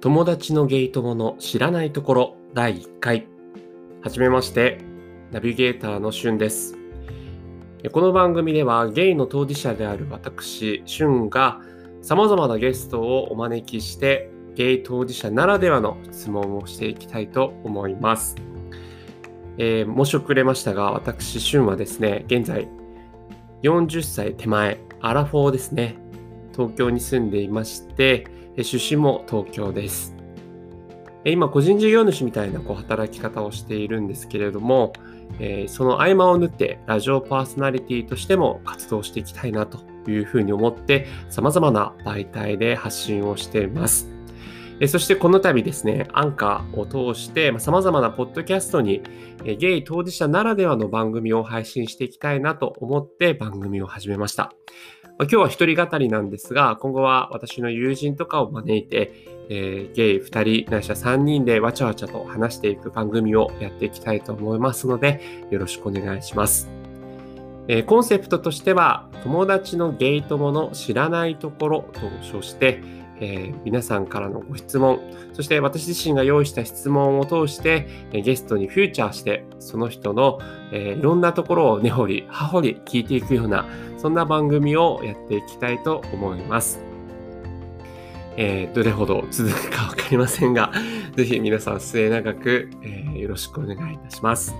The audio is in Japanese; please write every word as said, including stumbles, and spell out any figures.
友達のゲイ友の知らないところだいいっかい、はじめまして、ナビゲーターのしゅんです。この番組ではゲイの当事者である私しゅんがさまざまなゲストをお招きしてゲイ当事者ならではの質問をしていきたいと思います。えー、申し遅れましたが、私しゅんはですね、現在よんじゅっさい手前、アラフォーですね、東京に住んでいまして、出身も東京です。今個人事業主みたいなこう働き方をしているんですけれども、えー、その合間を縫ってラジオパーソナリティとしても活動していきたいなというふうに思って、さまざまな媒体で発信をしています。えー、そしてこの度ですね、アンカーを通してさまざまなポッドキャストに、えー、ゲイ当事者ならではの番組を配信していきたいなと思って番組を始めました。今日は一人語りなんですが、今後は私の友人とかを招いて、えー、ゲイふたりないしはさんにんでわちゃわちゃと話していく番組をやっていきたいと思いますので、よろしくお願いします。えー、コンセプトとしては、友達のゲイ友の知らないところと称して、えー、皆さんからのご質問、そして私自身が用意した質問を通して、えー、ゲストにフューチャーして、その人の、えー、いろんなところを根掘り葉掘り聞いていくような、そんな番組をやっていきたいと思います。えー、どれほど続くか分かりませんが、ぜひ皆さん末永く、えー、よろしくお願いいたします。